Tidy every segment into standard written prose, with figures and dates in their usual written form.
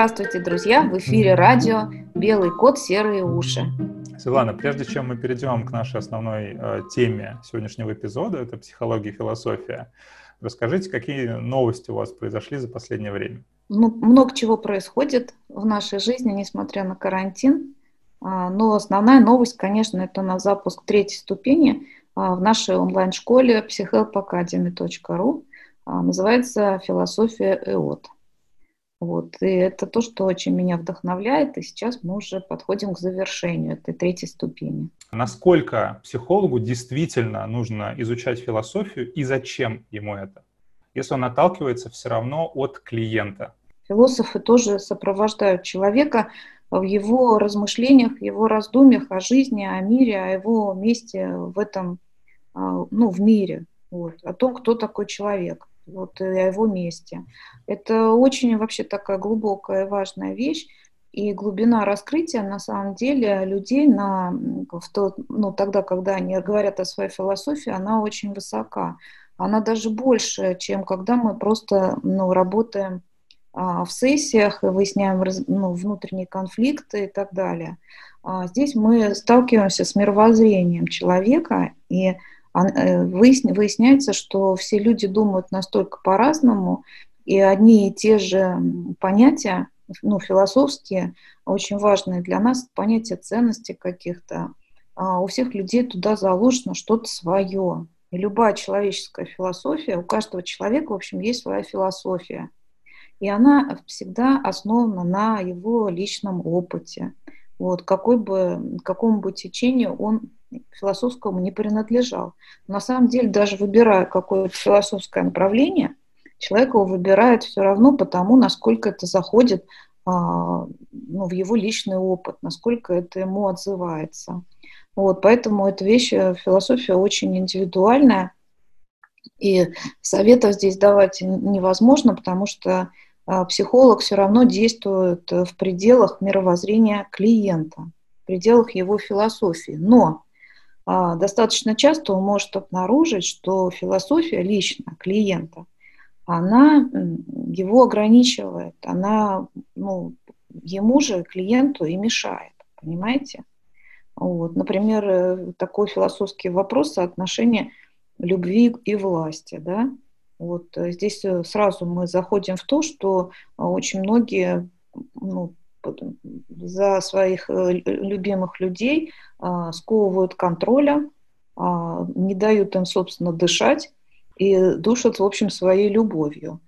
Здравствуйте, друзья! В эфире радио «Белый кот, серые уши». Светлана, прежде чем мы перейдем к нашей основной теме сегодняшнего эпизода, это психология и философия, расскажите, какие новости у вас произошли за последнее время? Много чего происходит в нашей жизни, несмотря на карантин. Но основная новость, конечно, это на запуск третьей ступени в нашей онлайн-школе psyhelpacademy.ru. Называется «Философия ЭОТ». Вот. И это то, что очень меня вдохновляет, и сейчас мы уже подходим к завершению этой третьей ступени. Насколько психологу действительно нужно изучать философию и зачем ему это, если он отталкивается все равно от клиента? Философы тоже сопровождают человека в его размышлениях, его раздумьях о жизни, о мире, о его месте в этом, в мире, о том, кто такой человек. И о его месте. Это очень вообще такая глубокая и важная вещь, и глубина раскрытия, на самом деле, людей тогда, когда они говорят о своей философии, она очень высока. Она даже больше, чем когда мы просто работаем в сессиях и выясняем внутренние конфликты и так далее. Здесь мы сталкиваемся с мировоззрением человека, и выясняется, что все люди думают настолько по-разному, и одни и те же понятия, философские, очень важные для нас, понятия ценностей каких-то, у всех людей туда заложено что-то свое. И любая человеческая философия, у каждого человека, в общем, есть своя философия. И она всегда основана на его личном опыте. Какому бы течению он философскому не принадлежал. На самом деле, даже выбирая какое-то философское направление, человек его выбирает все равно потому, насколько это заходит в его личный опыт, насколько это ему отзывается. Поэтому эта вещь, философия очень индивидуальная, и советов здесь давать невозможно, потому что психолог все равно действует в пределах мировоззрения клиента, в пределах его философии. Но достаточно часто он может обнаружить, что философия лично клиента, она его ограничивает, она ему же, клиенту, и мешает, понимаете? Например, такой философский вопрос соотношения любви и власти, да? Здесь сразу мы заходим в то, что очень многие за своих любимых людей сковывают контролем, не дают им, собственно, дышать и душат, в общем, своей любовью.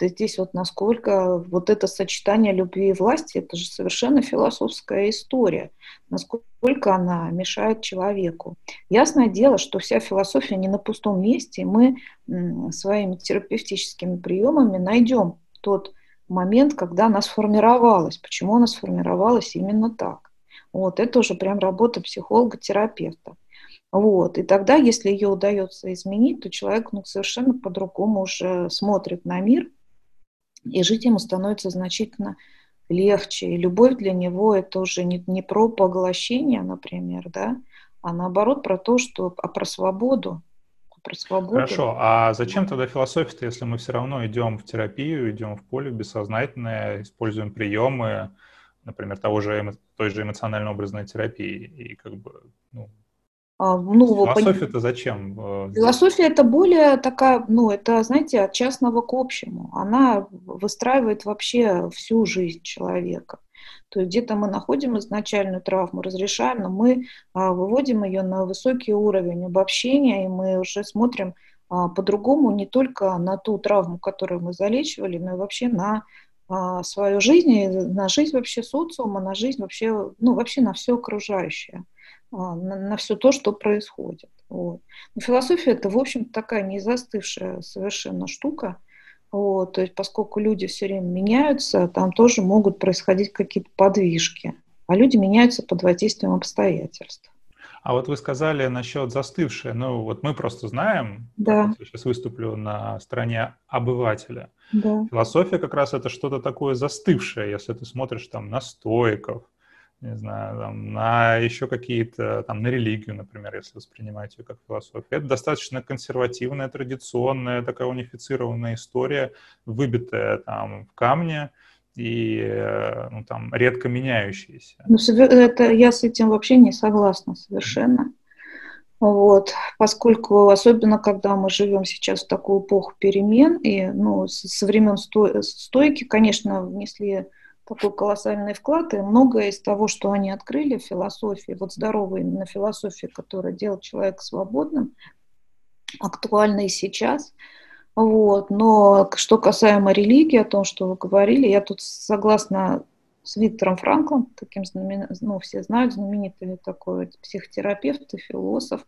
И здесь насколько это сочетание любви и власти, это же совершенно философская история, насколько она мешает человеку. Ясное дело, что вся философия не на пустом месте, и мы своими терапевтическими приемами найдем тот момент, когда она сформировалась, почему она сформировалась именно так. Это уже прям работа психолога-терапевта. И тогда, если ее удается изменить, то человек совершенно по-другому уже смотрит на мир, и жить ему становится значительно легче. И любовь для него — это уже не про поглощение, например, да, а наоборот про то, про свободу. Хорошо, а зачем тогда философия-то, если мы все равно идем в терапию, идем в поле бессознательное, используем приемы, например, той же эмоционально-образной терапии, и философия-то зачем? Философия — это более такая, это, знаете, от частного к общему. Она выстраивает вообще всю жизнь человека. То есть где-то мы находим изначальную травму, разрешаем, но мы выводим ее на высокий уровень обобщения, и мы уже смотрим по-другому не только на ту травму, которую мы залечивали, но и вообще на свою жизнь, на жизнь вообще социума, на жизнь вообще, вообще на все окружающее, на все то, что происходит. Но философия — это, в общем-то, такая не застывшая совершенно штука. То есть, поскольку люди все время меняются, там тоже могут происходить какие-то подвижки. А люди меняются под воздействием обстоятельств. А вы сказали насчет застывшей. Мы просто знаем, да. Я сейчас выступлю на стороне обывателя. Да. Философия как раз это что-то такое застывшее, если ты смотришь на стоиков, не знаю, на еще какие-то, на религию, например, если воспринимаете ее как философию. Это достаточно консервативная, традиционная, такая унифицированная история, выбитая в камне, и ну, там, редко меняющиеся. Ну, это, я с этим вообще не согласна совершенно. Вот, поскольку, особенно когда мы живем сейчас в такую эпоху перемен, и ну, со времен стойки, конечно, внесли такой колоссальный вклад, и многое из того, что они открыли в философии, вот здоровая именно философия, которая делает человека свободным, актуальна и сейчас. Вот. Но что касаемо религии, о том, что вы говорили, я тут согласна с Виктором Франклом, таким ну, все знают, знаменитый такой психотерапевт и философ,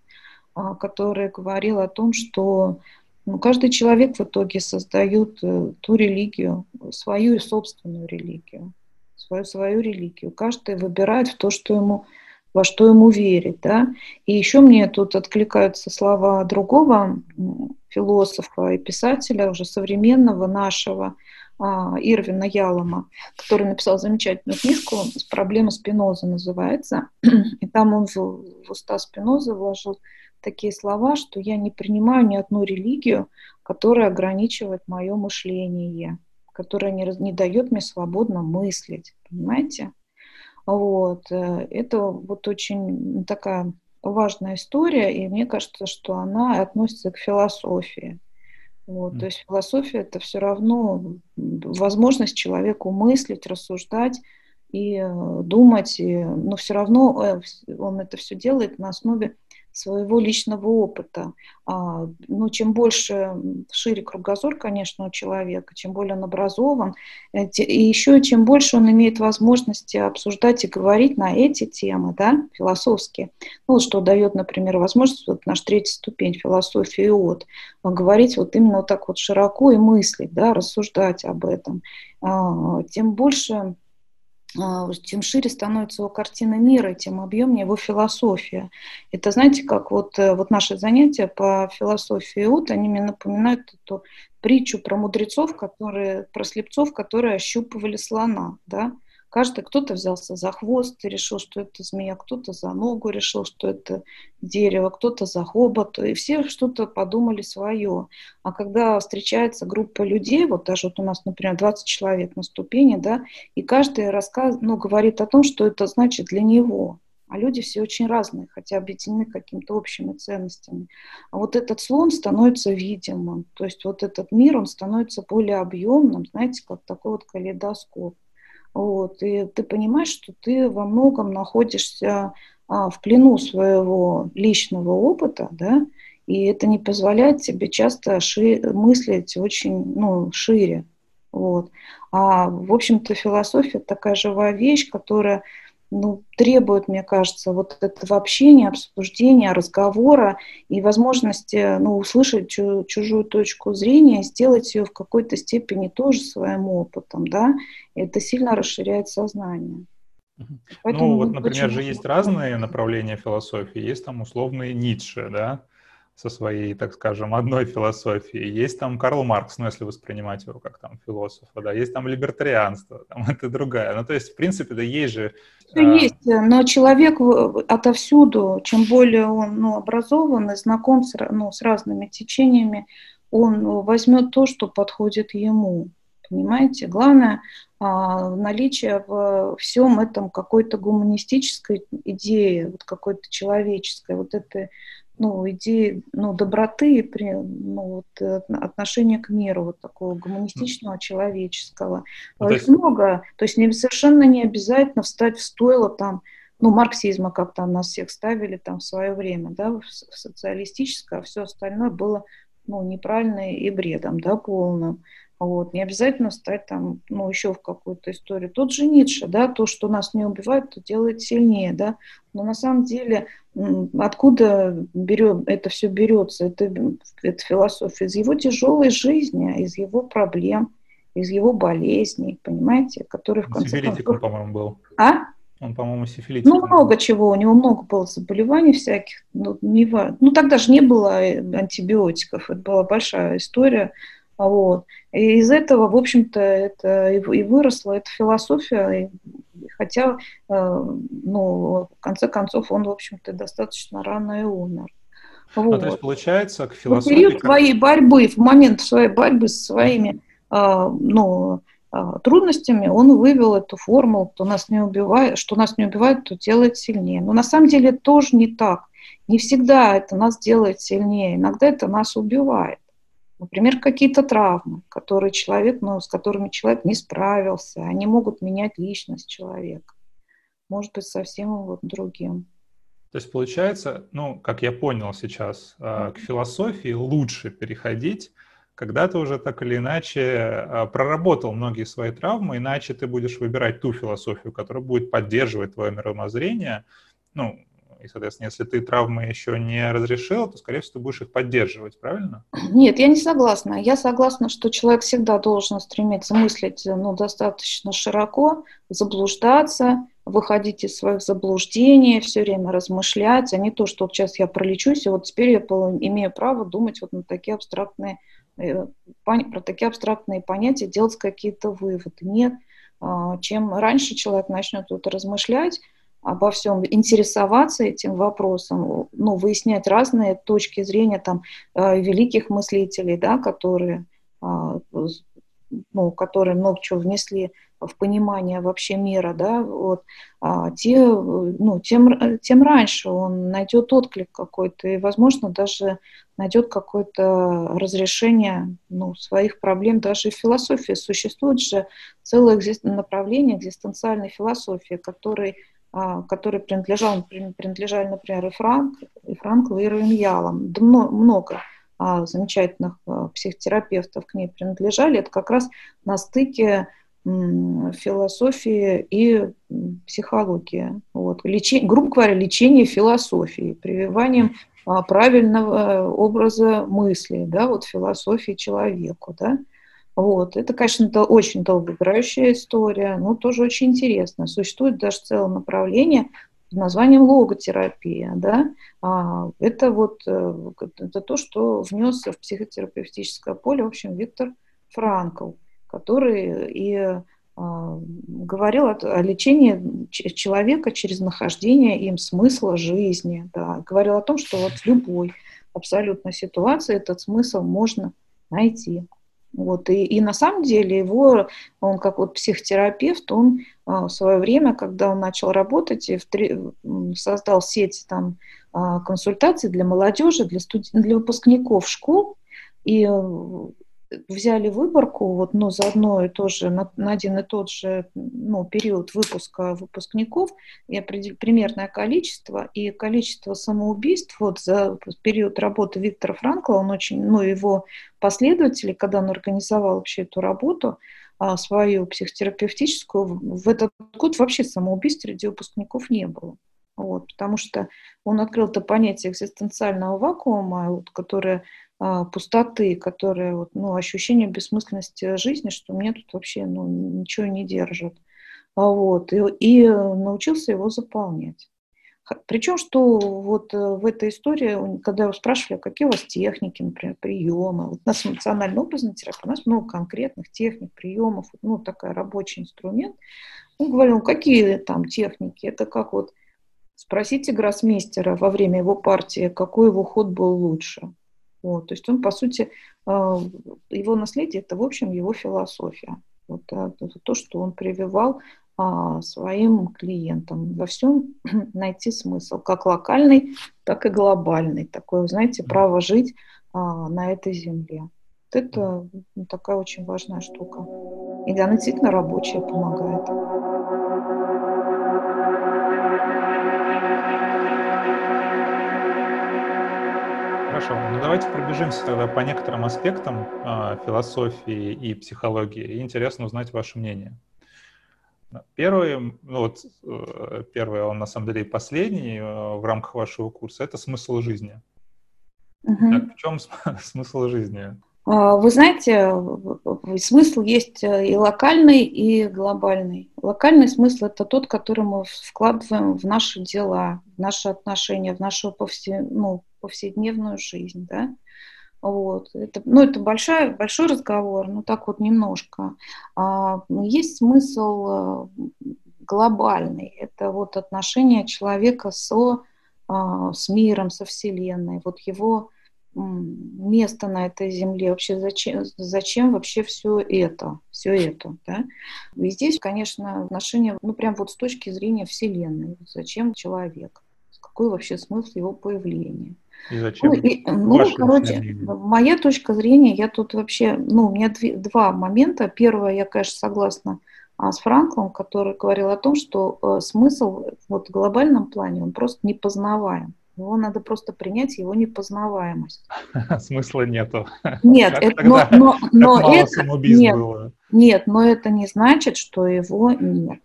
который говорил о том, что ну, каждый человек в итоге создает ту религию, свою и собственную религию, свою религию. Каждый выбирает в то, что ему, во что ему верит. Да? И еще мне тут откликаются слова другого философа и писателя, уже современного нашего, Ирвина Ялома, который написал замечательную книжку «Проблема Спинозы» называется. И там он в уста Спинозы вложил такие слова, что я не принимаю ни одну религию, которая ограничивает мое мышление, которая не дает мне свободно мыслить. Понимаете? Вот. Это вот очень такая важная история, и мне кажется, что она относится к философии. Вот, то есть философия — это все равно возможность человеку мыслить, рассуждать и думать, но все равно он это все делает на основе своего личного опыта. Но чем больше, шире кругозор, конечно, у человека, чем более он образован, и еще чем больше он имеет возможности обсуждать и говорить на эти темы, да, философские. Ну, что дает, например, возможность, вот наша третья ступень философии ЭОТ, говорить вот именно вот так вот широко и мыслить, да, рассуждать об этом. Тем больше... тем шире становится его картина мира, тем объемнее его философия. Это, знаете, как вот наши занятия по философии ЭОТ, они мне напоминают эту притчу про мудрецов, про слепцов, которые ощупывали слона, да? Каждый, кто-то взялся за хвост и решил, что это змея, кто-то за ногу решил, что это дерево, кто-то за хобот, и все что-то подумали свое. А когда встречается группа людей, вот даже вот у нас, например, 20 человек на ступени, да, и каждый говорит о том, что это значит для него. А люди все очень разные, хотя объединены какими-то общими ценностями. А вот этот слон становится видимым, то есть вот этот мир, он становится более объемным, знаете, как такой вот калейдоскоп. Вот, и ты понимаешь, что ты во многом находишься в плену своего личного опыта, да, и это не позволяет тебе часто мыслить очень, ну, шире. Вот. А, в общем-то, философия такая живая вещь, которая, ну, требует, мне кажется, вот этого общения, обсуждения, разговора и возможности, ну, услышать чужую точку зрения, сделать ее в какой-то степени тоже своим опытом, да, это сильно расширяет сознание. Поэтому, ну, вот, например, же есть разные направления философии, есть там условный Ницше, да, со своей, так скажем, одной философией. Есть там Карл Маркс, ну, если воспринимать его как там философа, да, есть там либертарианство, там это другая. Ну, то есть, в принципе, да, есть же... Есть, но человек отовсюду, чем более он, ну, образован и знаком с, ну, с разными течениями, он возьмет то, что подходит ему, понимаете? Главное, наличие во всем этом какой-то гуманистической идеи, вот какой-то человеческой, вот этой, ну, идеи, ну, доброты и отношения к миру, вот такого гуманистичного, человеческого. Ну, их много, то есть совершенно не обязательно встать в стойло там, ну, марксизма, как там нас всех ставили там в свое время, да, в социалистическое, а все остальное было, ну, неправильно и бредом, да, полным. Вот, не обязательно встать там, ну, еще в какую-то историю. Тот же Ницше, да, то, что нас не убивает, то делает сильнее, да. Но на самом деле, откуда это все берется? Это философия из его тяжелой жизни, из его проблем, из его болезней, понимаете, которые в конце концов... Сифилитик, по-моему, был. А? Он, по-моему, сифилитик. Ну, много чего. У него много было заболеваний всяких. Ну, тогда же не было антибиотиков. Это была большая история. Вот. И из этого, в общем-то, это и выросла эта философия. И хотя, ну, в конце концов, он, в общем-то, достаточно рано и умер. Вот. То есть, получается, к философии... В период своей борьбы, в момент своей борьбы со своими, ну, трудностями, он вывел эту формулу, что нас не убивает, то делает сильнее. Но на самом деле тоже не так. Не всегда это нас делает сильнее, иногда это нас убивает. Например, какие-то травмы, которые с которыми человек не справился, они могут менять личность человека. Может быть, совсем другим. То есть получается, как я понял сейчас, к философии лучше переходить, когда ты уже так или иначе проработал многие свои травмы, иначе ты будешь выбирать ту философию, которая будет поддерживать твое мировоззрение. И, соответственно, если ты травмы еще не разрешил, то, скорее всего, ты будешь их поддерживать, правильно? Нет, я не согласна. Я согласна, что человек всегда должен стремиться мыслить достаточно широко, заблуждаться, выходить из своих заблуждений, все время размышлять, а не то, что сейчас я пролечусь, и теперь я имею право думать про такие абстрактные понятия, делать какие-то выводы. Нет, чем раньше человек начнет размышлять обо всем, интересоваться этим вопросом, выяснять разные точки зрения великих мыслителей, да, которые много чего внесли в понимание вообще мира, да, тем раньше он найдет отклик какой-то и, возможно, даже найдет какое-то разрешение своих проблем даже в философии. Существует же целое направление экзистенциальной философии, которые принадлежали, например, и Франкл, и Ирвин Ялом. Да много замечательных психотерапевтов к ней принадлежали. Это как раз на стыке философии и психологии. Грубо говоря, лечение философии, прививанием правильного образа мысли, да, философии человеку. Да. Это, конечно, очень долгоиграющая история, но тоже очень интересно. Существует даже целое направление под названием логотерапия. Да? Это то, что внес в психотерапевтическое поле, в общем, Виктор Франкл, который и говорил о лечении человека через нахождение им смысла жизни. Да? Говорил о том, что в любой абсолютно ситуации этот смысл можно найти. И на самом деле он как психотерапевт, он в свое время, когда он начал работать, создал сеть консультаций для молодежи, для выпускников школ, и взяли выборку на один и тот же период выпуска выпускников и примерное количество, и количество самоубийств за период работы Виктора Франкла, его последователи, когда он организовал вообще эту работу свою психотерапевтическую, в этот год вообще самоубийств среди выпускников не было. Потому что он открыл это понятие экзистенциального вакуума, пустоты, ощущение бессмысленности жизни, что меня тут вообще ничего не держит. И научился его заполнять. Причем, что в этой истории, когда его спрашивали, какие у вас техники, например, приемы, у нас эмоционально-образная терапия, у нас много конкретных техник, приемов, такой рабочий инструмент. Он говорил, какие там техники, это как спросите гроссмейстера во время его партии, какой его ход был лучше. То есть он, по сути, его наследие – это, в общем, его философия. То, что он прививал своим клиентам. Во всем найти смысл, как локальный, так и глобальный. Такое, право жить на этой земле. Это такая очень важная штука. И она действительно рабочая помогает. Хорошо, давайте пробежимся тогда по некоторым аспектам философии и психологии. И интересно узнать ваше мнение. Первый, он на самом деле последний в рамках вашего курса, это смысл жизни. Угу. Так, в чем смысл жизни? Вы знаете, смысл есть и локальный, и глобальный. Локальный смысл – это тот, который мы вкладываем в наши дела, в наши отношения, в нашу повседневную жизнь, да, это большой разговор, немножко. Есть смысл глобальный, это отношение человека с миром, со Вселенной, его место на этой земле, вообще зачем вообще все это, да? И здесь, конечно, отношение, прям вот с точки зрения Вселенной, зачем человек, какой вообще смысл его появления. И зачем? Моя точка зрения, я тут вообще, у меня два момента. Первое, я, конечно, согласна с Франклом, который говорил о том, что смысл вот в глобальном плане, он просто непознаваем. Его надо просто принять, его непознаваемость. Смысла нету. Нет, но это не значит, что его нет.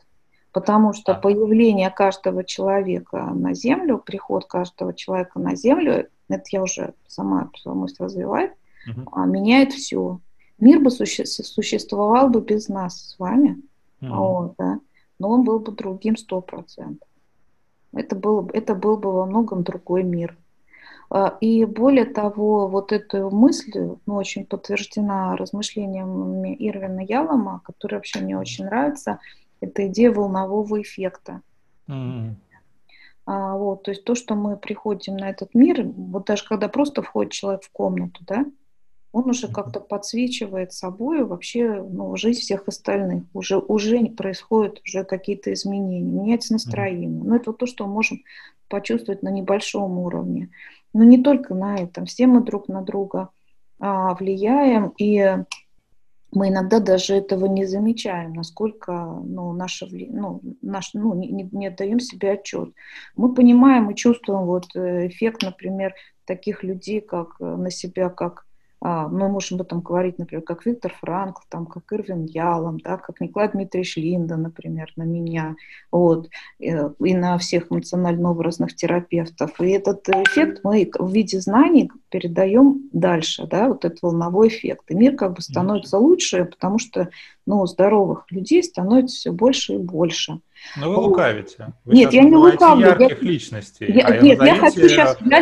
Потому что появление каждого человека на Землю, приход каждого человека на Землю, это я уже сама свою мысль развиваю, меняет все. Мир бы существовал бы без нас с вами, но он был бы другим 100%. Это был бы во многом другой мир. И более того, вот эту мысль очень подтверждена размышлениями Ирвина Ялома, который вообще мне очень нравится. Это идея волнового эффекта. То есть то, что мы приходим на этот мир, вот даже когда просто входит человек в комнату, да, он уже как-то подсвечивает собой вообще жизнь всех остальных. Уже происходят уже какие-то изменения, меняется настроение. Это вот то, что мы можем почувствовать на небольшом уровне. Но не только на этом. Все мы друг на друга влияем, и мы иногда даже этого не замечаем, насколько не отдаем себе отчет. Мы понимаем и чувствуем вот эффект, например, таких людей, как на себя, как мы можем об этом говорить, например, как Виктор Франкл, как Ирвин Ялом, да, как Николай Дмитриевич Линда, например, на меня, и на всех эмоционально-образных терапевтов. И этот эффект мы в виде знаний передаем дальше, да, вот этот волновой эффект. И мир становится лучше, потому что здоровых людей становится все больше и больше. Но вы лукавите. Вы нет, я не лукавлю. Ярких личностей. Я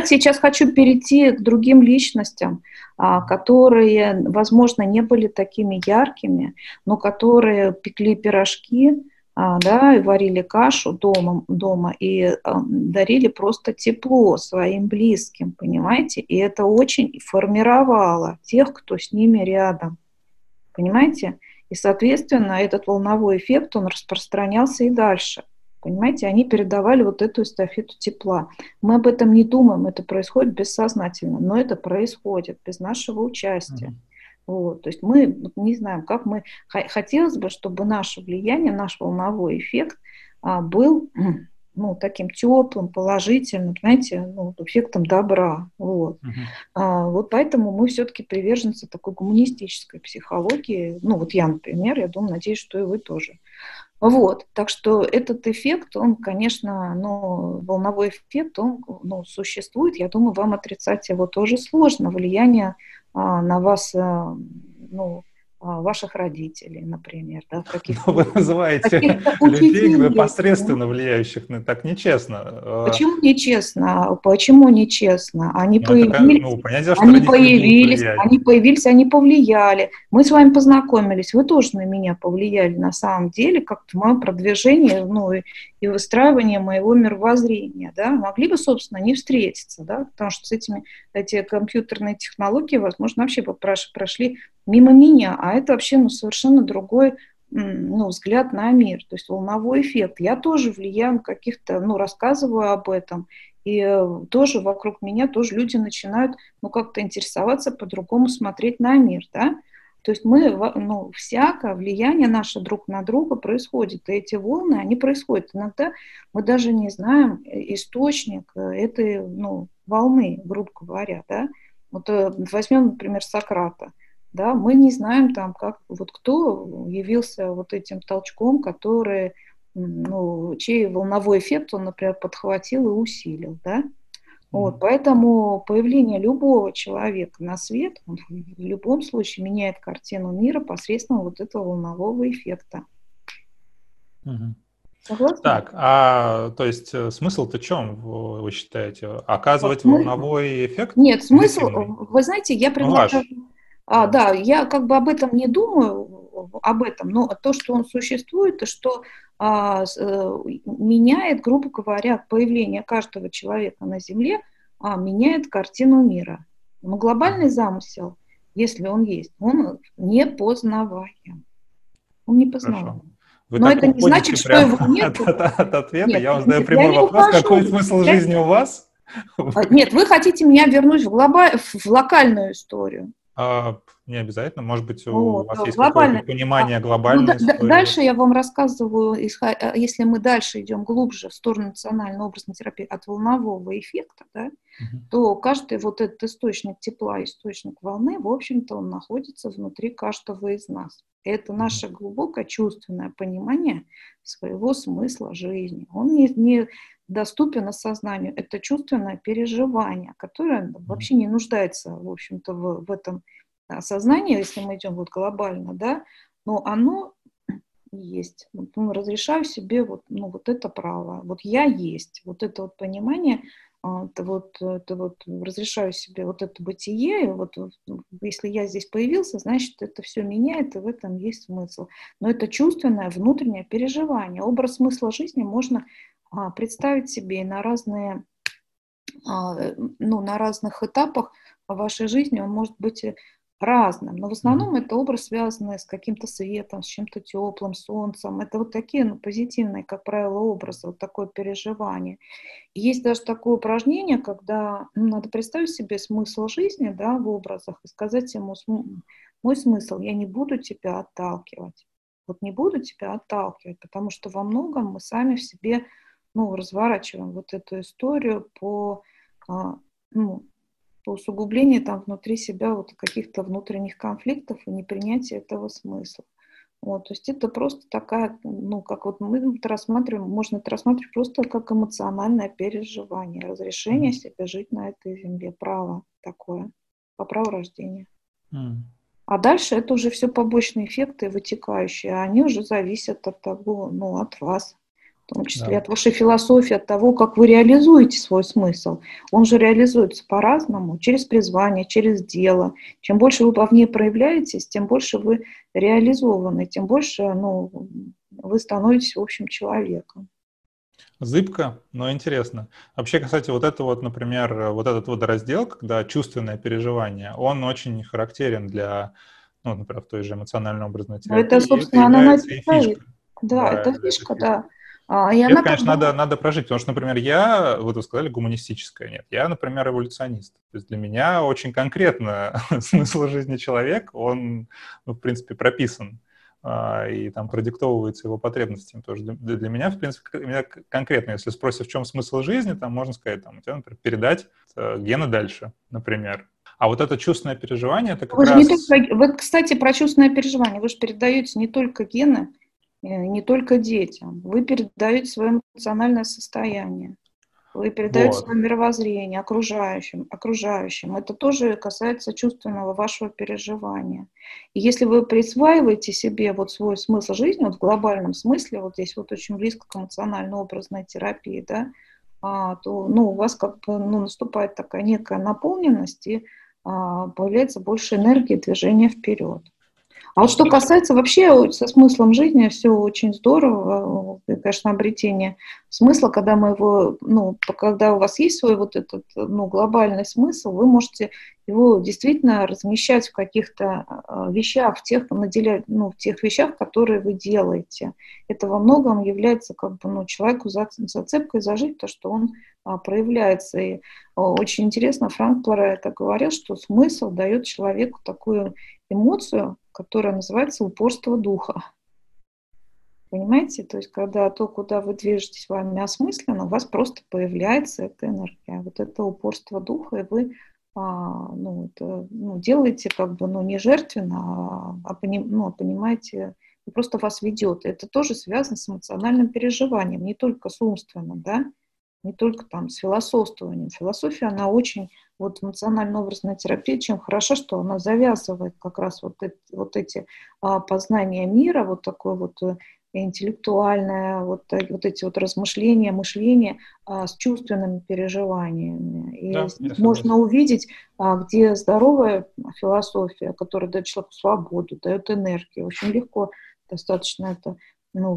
сейчас хочу перейти к другим личностям, которые, возможно, не были такими яркими, но которые пекли пирожки, и варили кашу дома и дарили просто тепло своим близким, понимаете? И это очень формировало тех, кто с ними рядом, понимаете? И, соответственно, этот волновой эффект, он распространялся и дальше. Понимаете, они передавали вот эту эстафету тепла. Мы об этом не думаем, это происходит бессознательно, но это происходит без нашего участия. То есть мы не знаем, как мы... Хотелось бы, чтобы наше влияние, наш волновой эффект был таким теплым, положительным, знаете, эффектом добра. Поэтому мы все-таки приверженцы такой гуманистической психологии. Я, например, надеюсь, что и вы тоже. Так что этот эффект, он, конечно, волновой эффект, он существует. Я думаю, вам отрицать его тоже сложно. Влияние на вас, ваших родителей, например. Да, вы называете людей непосредственно влияющих, так нечестно. Почему нечестно? Они появились, они повлияли. Мы с вами познакомились, вы тоже на меня повлияли на самом деле, как-то в моем продвижении и выстраивании моего мировоззрения. Да? Могли бы, собственно, не встретиться, да? Потому что эти компьютерные технологии, возможно, вообще прошли мимо меня, а это вообще совершенно другой взгляд на мир, то есть волновой эффект. Я тоже влияю на каких-то, рассказываю об этом, и тоже вокруг меня тоже люди начинают как-то интересоваться, по-другому смотреть на мир, да. То есть всякое влияние наше друг на друга происходит, и эти волны, они происходят. Иногда мы даже не знаем источник этой волны, грубо говоря, да. Вот возьмем, например, Сократа. Да, мы не знаем, кто явился этим толчком, который, чей волновой эффект он, например, подхватил и усилил. Да? Поэтому появление любого человека на свет, он в любом случае меняет картину мира посредством этого волнового эффекта. Согласны? Так, то есть смысл-то в чем, вы считаете? Оказывать волновой эффект? Нет, смысл, вы знаете, я предлагаю... я об этом не думаю, но то, что он существует, и что меняет, грубо говоря, появление каждого человека на Земле, меняет картину мира. Но глобальный замысел, если он есть, он непознаваем. Он непознаваем. Но это не значит, что его нет. От ответа нет, я вам задаю прямой вопрос. Какой смысл жизни у вас? Нет, вы хотите меня вернуть в локальную историю. Не обязательно. Может быть, у вас есть какое-то понимание глобальной истории. Дальше я вам рассказываю, если мы дальше идем глубже в сторону эмоционально-образной терапии от волнового эффекта, да, то каждый вот этот источник тепла, источник волны, в общем-то, он находится внутри каждого из нас. Это наше глубокое чувственное понимание своего смысла жизни. Он не доступен осознанию. Это чувственное переживание, которое вообще не нуждается, в общем-то, в этом сознании, если мы идем вот глобально, да, но оно есть. Разрешаю себе вот это право. Вот я есть. Вот это вот понимание, это разрешаю себе вот это бытие, и вот если я здесь появился, значит, это все меняет, и в этом есть смысл. Но это чувственное внутреннее переживание. Образ смысла жизни можно представить себе и на разных этапах вашей жизни он может быть разным. Но в основном это образ, связанный с каким-то светом, с чем-то теплым, солнцем. Это вот такие позитивные, как правило, образы, вот такое переживание. И есть даже такое упражнение, когда надо представить себе смысл жизни, да, в образах и сказать ему: мой смысл, я не буду тебя отталкивать. Вот не буду тебя отталкивать, потому что во многом мы сами в себе разворачиваем вот эту историю по усугублению там внутри себя вот каких-то внутренних конфликтов и непринятия этого смысла. То есть это просто такая, как вот мы это рассматриваем, можно это рассматривать просто как эмоциональное переживание, разрешение себе жить на этой земле, право такое, по праву рождения. А дальше это уже все побочные эффекты вытекающие, они уже зависят от того, от вас. В том числе от вашей философии, от того, как вы реализуете свой смысл. Он же реализуется по-разному, через призвание, через дело. Чем больше вы вовне проявляетесь, тем больше вы реализованы, тем больше вы становитесь общим человеком. Зыбко, но интересно. Вообще, кстати, этот раздел, когда чувственное переживание, он очень характерен для, например, в той же эмоционально-образной терапии. Это, собственно, она фишка. Да, это фишка, да. Это, конечно, надо прожить, потому что, например, вы сказали, гуманистическое, нет. Я, например, эволюционист. То есть для меня очень конкретно смысл жизни человека, он, в принципе, прописан, и там продиктовывается его потребностями тоже. Для меня, в принципе, конкретно, если спросят, в чем смысл жизни, там можно сказать, у тебя, например, передать гены дальше, например. А вот это чувственное переживание, это как раз... Вы, кстати, про чувственное переживание. Вы же передаете не только гены, не только детям. Вы передаете свое эмоциональное состояние, вы передаете свое мировоззрение окружающим. Это тоже касается чувственного вашего переживания. И если вы присваиваете себе вот свой смысл жизни, в глобальном смысле, здесь очень близко к эмоционально-образной терапии, да, то у вас как бы наступает такая некая наполненность и появляется больше энергии движения вперед. А вот что касается вообще со смыслом жизни, все очень здорово, конечно, обретение смысла, когда мы его, когда у вас есть свой глобальный смысл, вы можете его действительно размещать в каких-то вещах, наделять, в тех вещах, которые вы делаете. Это во многом является человеку зацепкой зажить то, что он проявляется. И очень интересно, Франкл про это говорил, что смысл дает человеку такую эмоцию, которая называется упорство духа. Понимаете? То есть, когда то, куда вы движетесь вами осмысленно, у вас просто появляется эта энергия. Вот это упорство духа, и вы делаете не жертвенно, а понимаете, просто вас ведет. Это тоже связано с эмоциональным переживанием, не только с умственным, да, не только там с философствованием. Философия, она очень эмоционально-образная терапия, чем хороша, что она завязывает как раз эти познания мира, такое интеллектуальное, эти размышления, мышление с чувственными переживаниями. И можно увидеть, где здоровая философия, которая дает человеку свободу, дает энергию. Очень легко достаточно это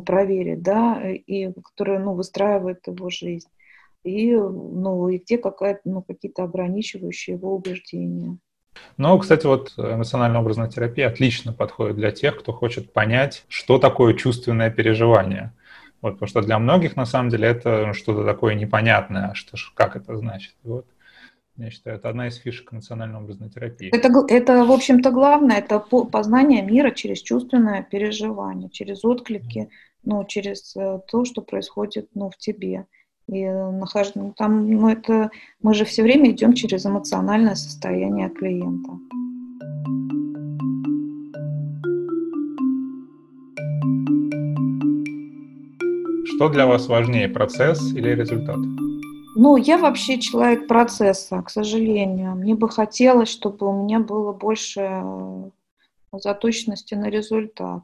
проверить, да, и которая выстраивает его жизнь. и где какие-то ограничивающие его убеждения. Ну, кстати, вот эмоционально-образная терапия отлично подходит для тех, кто хочет понять, что такое чувственное переживание. Вот, потому что для многих, на самом деле, это что-то такое непонятное, что, как это значит. Вот. Я считаю, это одна из фишек эмоционально-образной терапии. Это, в общем-то, главное, это познание мира через чувственное переживание, через отклики, через то, что происходит в тебе. И нахождение там, это мы же все время идем через эмоциональное состояние клиента. Что для вас важнее, процесс или результат? Я вообще человек процесса, к сожалению. Мне бы хотелось, чтобы у меня было больше заточенности на результат.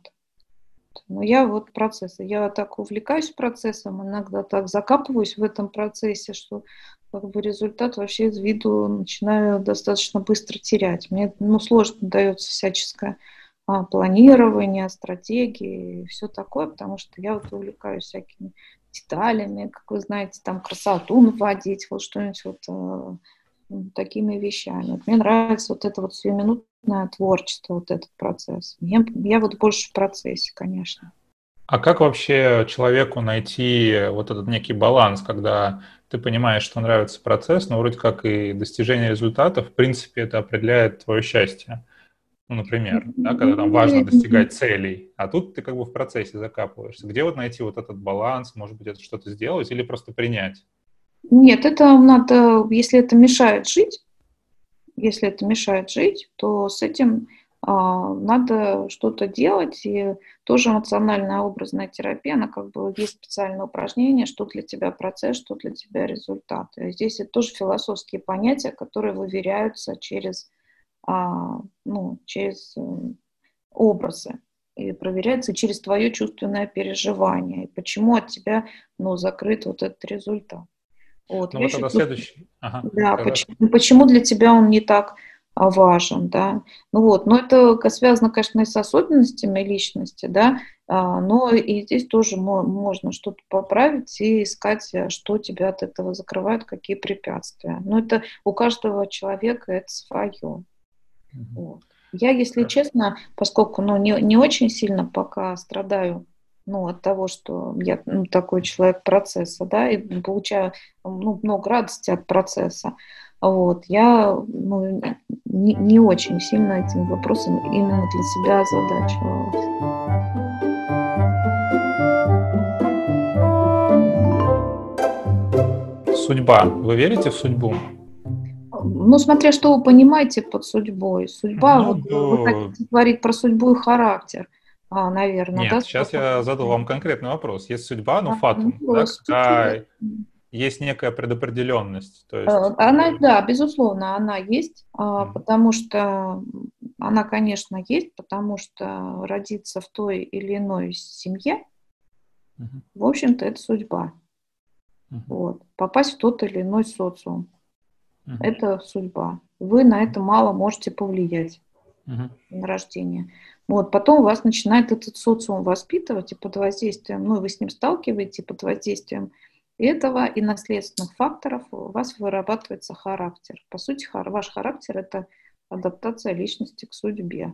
Но я процессы. Я так увлекаюсь процессом, иногда так закапываюсь в этом процессе, что результат вообще из виду начинаю достаточно быстро терять. Мне сложно дается всяческое планирование, стратегии и все такое, потому что я увлекаюсь всякими деталями, как вы знаете, там красоту наводить, что-нибудь такими вещами. Мне нравится это сиюминутное творчество, этот процесс. Я больше в процессе, конечно. А как вообще человеку найти этот некий баланс, когда ты понимаешь, что нравится процесс, но вроде как и достижение результата, в принципе, это определяет твое счастье? Например, когда там важно достигать целей, а тут ты в процессе закапываешься. Где найти этот баланс? Может быть, это что-то сделать или просто принять? Нет, это надо, если это мешает жить, то с этим надо что-то делать. И тоже эмоциональная образная терапия, она есть специальное упражнение, что для тебя процесс, что для тебя результат. И здесь это тоже философские понятия, которые выверяются через образы. И проверяется через твое чувственное переживание. И почему от тебя закрыт этот результат. Следующий. Ага, да, почему для тебя он не так важен, да. Но это связано, конечно, и с особенностями личности, да, но и здесь тоже можно что-то поправить и искать, что тебя от этого закрывает, какие препятствия. Это у каждого человека это свое. Угу. Вот. Я, если честно, поскольку не очень сильно пока страдаю от того, что я такой человек процесса, да, и получаю много радости от процесса. Я не очень сильно этим вопросом именно для себя озадачивалась. Судьба. Вы верите в судьбу? Смотря что вы понимаете под судьбой. Судьба, вы хотите говорить про судьбу и характер. Наверное. Нет, да? Сейчас я задал вам конкретный вопрос. Есть судьба, фатум, когда есть некая предопределенность. То есть... Она, да, безусловно, она есть, потому что она, конечно, есть, потому что родиться в той или иной семье, в общем-то, это судьба. Попасть в тот или иной социум, это судьба. Вы на это мало можете повлиять. На рождение. Потом вас начинает этот социум воспитывать, и под воздействием, вы с ним сталкиваете, под воздействием этого и наследственных факторов у вас вырабатывается характер. По сути, ваш характер — это адаптация личности к судьбе.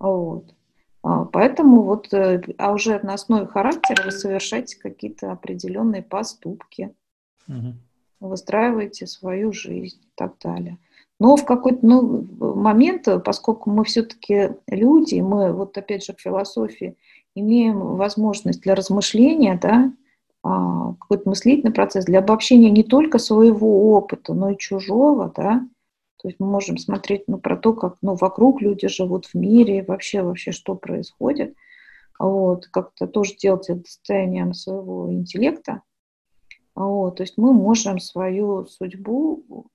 Поэтому уже на основе характера вы совершаете какие-то определенные поступки, выстраиваете свою жизнь и так далее. Но в какой-то момент, поскольку мы все-таки люди, мы опять же к философии имеем возможность для размышления, да, какой-то мыслительный процесс, для обобщения не только своего опыта, но и чужого, да. То есть мы можем смотреть про то, как вокруг люди живут в мире, вообще что происходит. Как-то тоже делать это состоянием своего интеллекта. То есть мы можем свою судьбу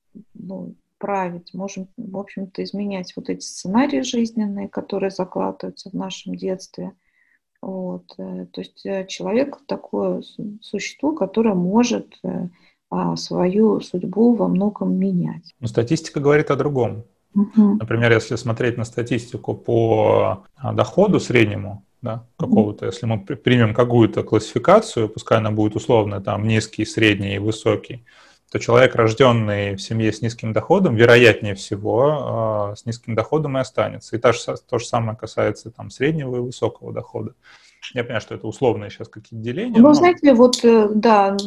править, можем, в общем-то, изменять эти сценарии жизненные, которые закладываются в нашем детстве. То есть человек — такое существо, которое может свою судьбу во многом менять. Но статистика говорит о другом. Например, если смотреть на статистику по доходу среднему, да, какого-то. Если мы примем какую-то классификацию, пускай она будет условно там низкий, средний, высокий, то человек, рожденный в семье с низким доходом, вероятнее всего, с низким доходом и останется. И то же самое касается там среднего и высокого дохода. Я понимаю, что это условные сейчас какие-то деления. Вы знаете, вот, да,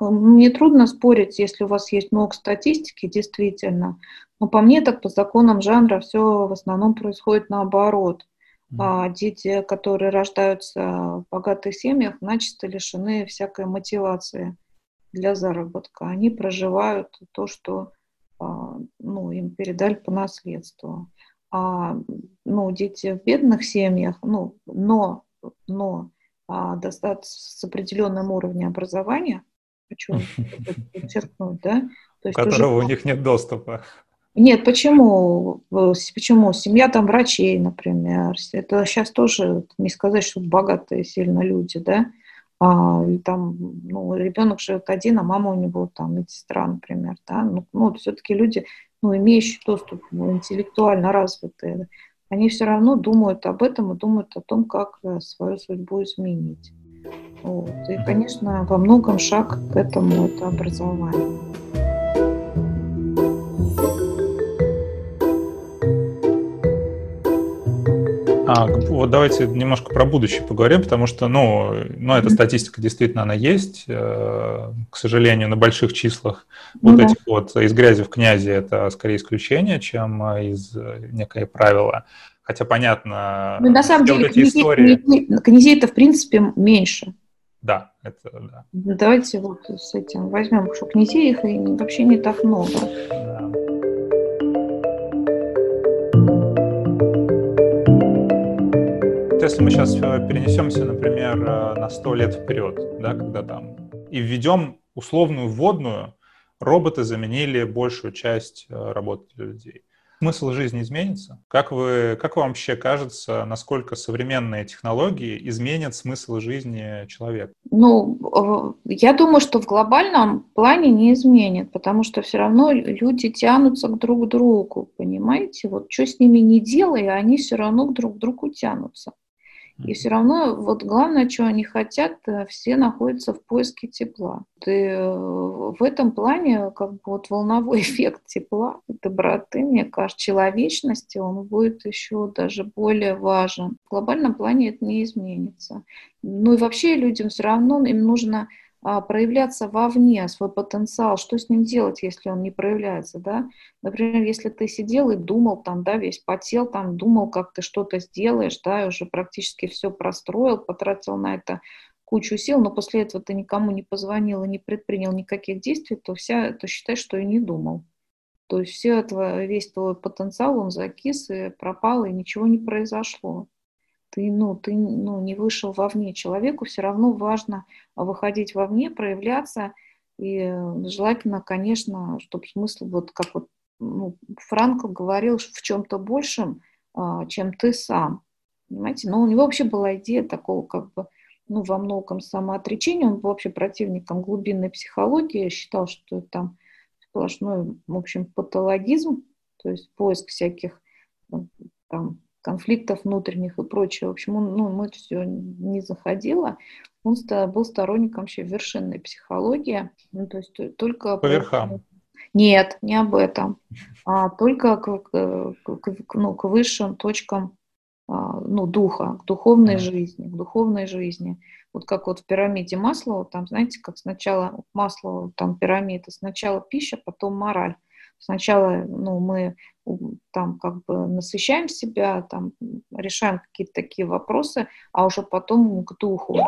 мне трудно спорить, если у вас есть много статистики, действительно. Но по мне так по законам жанра все в основном происходит наоборот. Дети, которые рождаются в богатых семьях, начисто лишены всякой мотивации для заработка. Они проживают то, что им передали по наследству. Дети в бедных семьях, достаточно с определенным уровнем образования, хочу подчеркнуть, да? То есть которого у них нет доступа. Нет, почему? Почему? Семья там врачей, например. Это сейчас тоже, не сказать, что богатые сильно люди, да? Ребенок живет один, а мама у него там медсестра, например, да? Все-таки люди, имеющие доступ, интеллектуально развитые, они все равно думают об этом и думают о том, как свою судьбу изменить. Вот. И, конечно, во многом шаг к этому — это образование. Вот давайте немножко про будущее поговорим, потому что, эта статистика действительно, она есть, к сожалению, на больших числах. Этих вот из грязи в князи — это скорее исключение, чем из некое правило. Хотя, понятно... на самом деле, князей-то, в принципе, меньше. Да, это да. Давайте вот с этим возьмем, что князей их вообще не так много. Да. Если мы сейчас перенесемся, например, на 100 лет вперед, да, когда там и введем условную вводную, роботы заменили большую часть работы людей. Смысл жизни изменится? Как вам вообще кажется, насколько современные технологии изменят смысл жизни человека? Я думаю, что в глобальном плане не изменит, потому что все равно люди тянутся друг к другу, понимаете? Вот что с ними не делай, они все равно друг к другу тянутся. И все равно, вот главное, чего они хотят, все находятся в поиске тепла. И в этом плане, волновой эффект тепла, доброты, мне кажется, человечности, он будет еще даже более важен. В глобальном плане это не изменится. И вообще людям все равно им нужно проявляться вовне, свой потенциал. Что с ним делать, если он не проявляется, да? Например, если ты сидел и думал, весь потел, думал, как ты что-то сделаешь, да, и уже практически все простроил, потратил на это кучу сил, но после этого ты никому не позвонил и не предпринял никаких действий, то считай, что и не думал. То есть весь твой потенциал, он закис и пропал, и ничего не произошло. Ты не вышел вовне. Человеку все равно важно выходить вовне, проявляться. И желательно, конечно, чтобы смысл, Франкл говорил, в чем-то большем, чем ты сам. Понимаете? Но у него вообще была идея такого, во многом самоотречения. Он был вообще противником глубинной психологии. Считал, что там сплошной, патологизм, то есть поиск всяких конфликтов внутренних и прочее. В общем, это все не заходило. Он был сторонником вообще вершинной психологии. То есть только... По верхам. Нет, не об этом. А только к высшим точкам духа, к духовной жизни. Вот как в пирамиде Маслоу, знаете, как сначала Маслоу, пирамида, сначала пища, потом мораль. Сначала мы насыщаем себя, решаем какие-то такие вопросы, а уже потом к духу,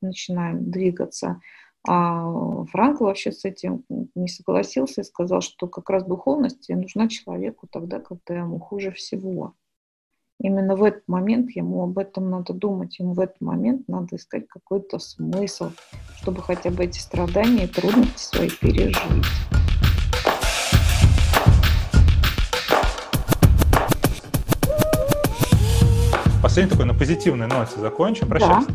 начинаем двигаться. А Франкл вообще с этим не согласился и сказал, что как раз духовность нужна человеку тогда, когда ему хуже всего. Именно в этот момент ему об этом надо думать, ему в этот момент надо искать какой-то смысл, чтобы хотя бы эти страдания и трудности свои пережить. Последний такой на позитивной ноте закончим про счастье.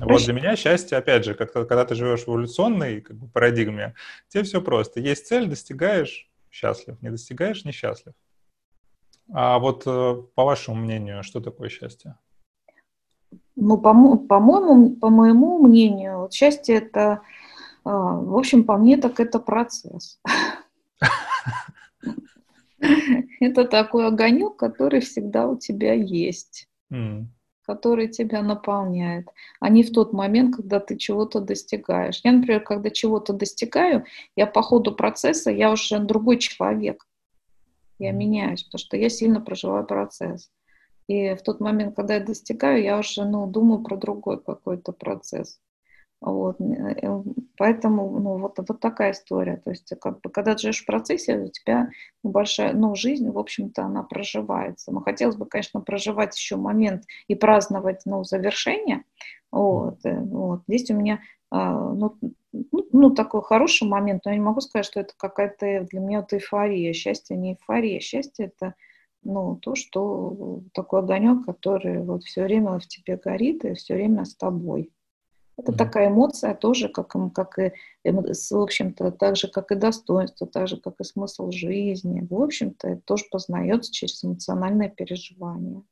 Вот для меня счастье, опять же, когда ты живешь в эволюционной парадигме, тебе все просто. Есть цель, достигаешь — счастлив, не достигаешь — несчастлив. А вот по вашему мнению, что такое счастье? Ну, по моему мнению, вот счастье это, в общем, по мне, так это процесс. Это такой огонек, который всегда у тебя есть, который тебя наполняет, а не в тот момент, когда ты чего-то достигаешь. Я, например, когда чего-то достигаю, я по ходу процесса, я уже другой человек. Я меняюсь, потому что я сильно проживаю процесс. И в тот момент, когда я достигаю, я уже, думаю про другой какой-то процесс. Вот. Поэтому, вот такая история. То есть, когда ты живешь в процессе, у тебя большая, жизнь, в общем-то, она проживается. Но хотелось бы, конечно, проживать еще момент и праздновать, завершение. Вот. Здесь у меня, такой хороший момент, но я не могу сказать, что это какая-то для меня вот эйфория. Счастье не эйфория. Счастье — это, то, что такой огонек, который вот все время в тебе горит и все время с тобой. Это такая эмоция тоже, в общем-то, так же, как и достоинство, так же, как и смысл жизни. В общем-то, это тоже познается через эмоциональное переживание.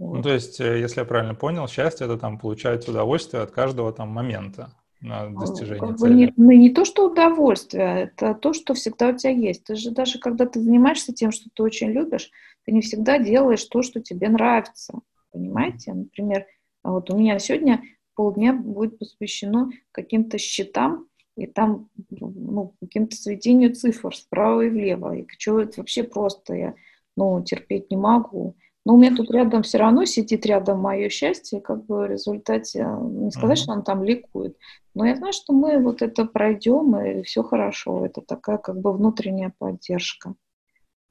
Вот. То есть, если я правильно понял, счастье — это получать удовольствие от каждого момента на достижение цели. Не то, что удовольствие, это то, что всегда у тебя есть. Ты же даже, когда ты занимаешься тем, что ты очень любишь, ты не всегда делаешь то, что тебе нравится. Понимаете? Например, вот у меня сегодня полдня будет посвящено каким-то счетам и там, каким-то сведению цифр справа и влево. И чего это вообще просто я, терпеть не могу. Но у меня тут рядом все равно сидит рядом мое счастье, в результате, не сказать, что оно там ликует, но я знаю, что мы вот это пройдем, и все хорошо. Это такая внутренняя поддержка.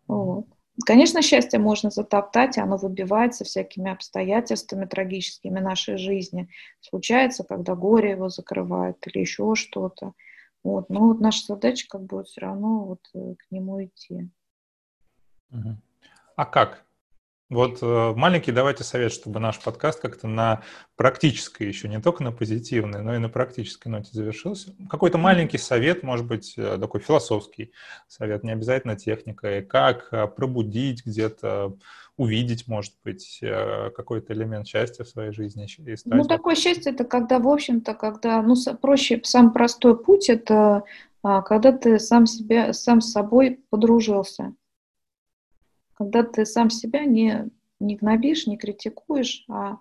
Вот. Конечно, счастье можно затоптать, и оно выбивается всякими обстоятельствами трагическими нашей жизни. Случается, когда горе его закрывает или еще что-то. Вот. Но вот наша задача все равно к нему идти. А как? Вот маленький давайте совет, чтобы наш подкаст как-то на практической еще, не только на позитивной, но и на практической ноте завершился. Какой-то маленький совет, может быть, такой философский совет, не обязательно техника, и как пробудить где-то, увидеть, может быть, какой-то элемент счастья в своей жизни. Такое счастье, это когда, в общем-то, проще, самый простой путь, это когда ты сам с собой подружился. Когда ты сам себя не гнобишь, не критикуешь, а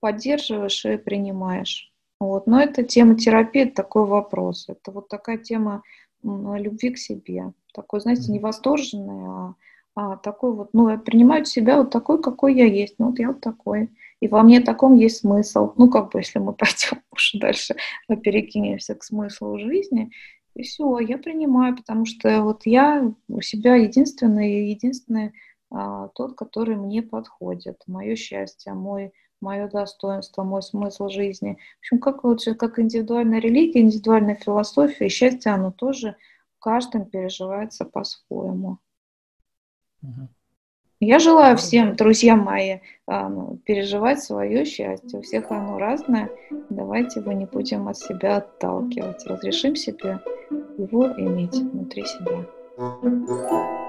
поддерживаешь и принимаешь. Вот. Но это тема терапии, это такой вопрос. Это вот такая тема любви к себе. Такой, знаете, не восторженный, а такой я принимаю себя такой, какой я есть. Я такой. И во мне таком есть смысл. Если мы пойдем уж дальше, мы перекинемся к смыслу жизни. И все, я принимаю, потому что я у себя единственный тот, который мне подходит, мое счастье, мое достоинство, мой смысл жизни. В общем, как индивидуальная религия, индивидуальная философия, счастье, оно тоже каждым переживается по-своему. Я желаю всем, друзья мои, переживать свое счастье. У всех оно разное. Давайте мы не будем от себя отталкивать. Разрешим себе его иметь внутри себя.